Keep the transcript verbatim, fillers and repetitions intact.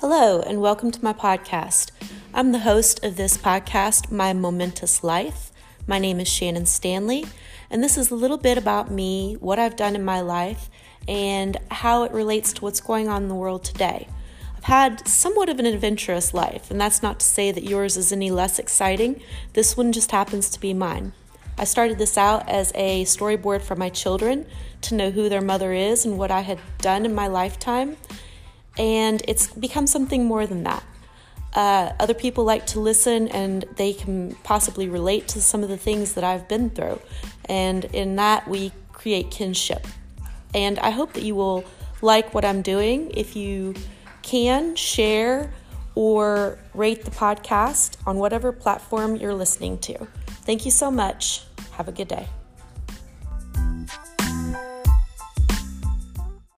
Hello, and welcome to my podcast. I'm the host of this podcast, My Momentous Life. My name is Shannon Stanley, and this is a little bit about me, what I've done in my life, and how it relates to what's going on in the world today. I've had somewhat of an adventurous life, and that's not to say that yours is any less exciting. This one just happens to be mine. I started this out as a storyboard for my children to know who their mother is and what I had done in my lifetime. And it's become something more than that. Uh, other people like to listen, and they can possibly relate to some of the things that I've been through. And in that, we create kinship. And I hope that you will like what I'm doing. If you can, share or rate the podcast on whatever platform you're listening to. Thank you so much. Have a good day.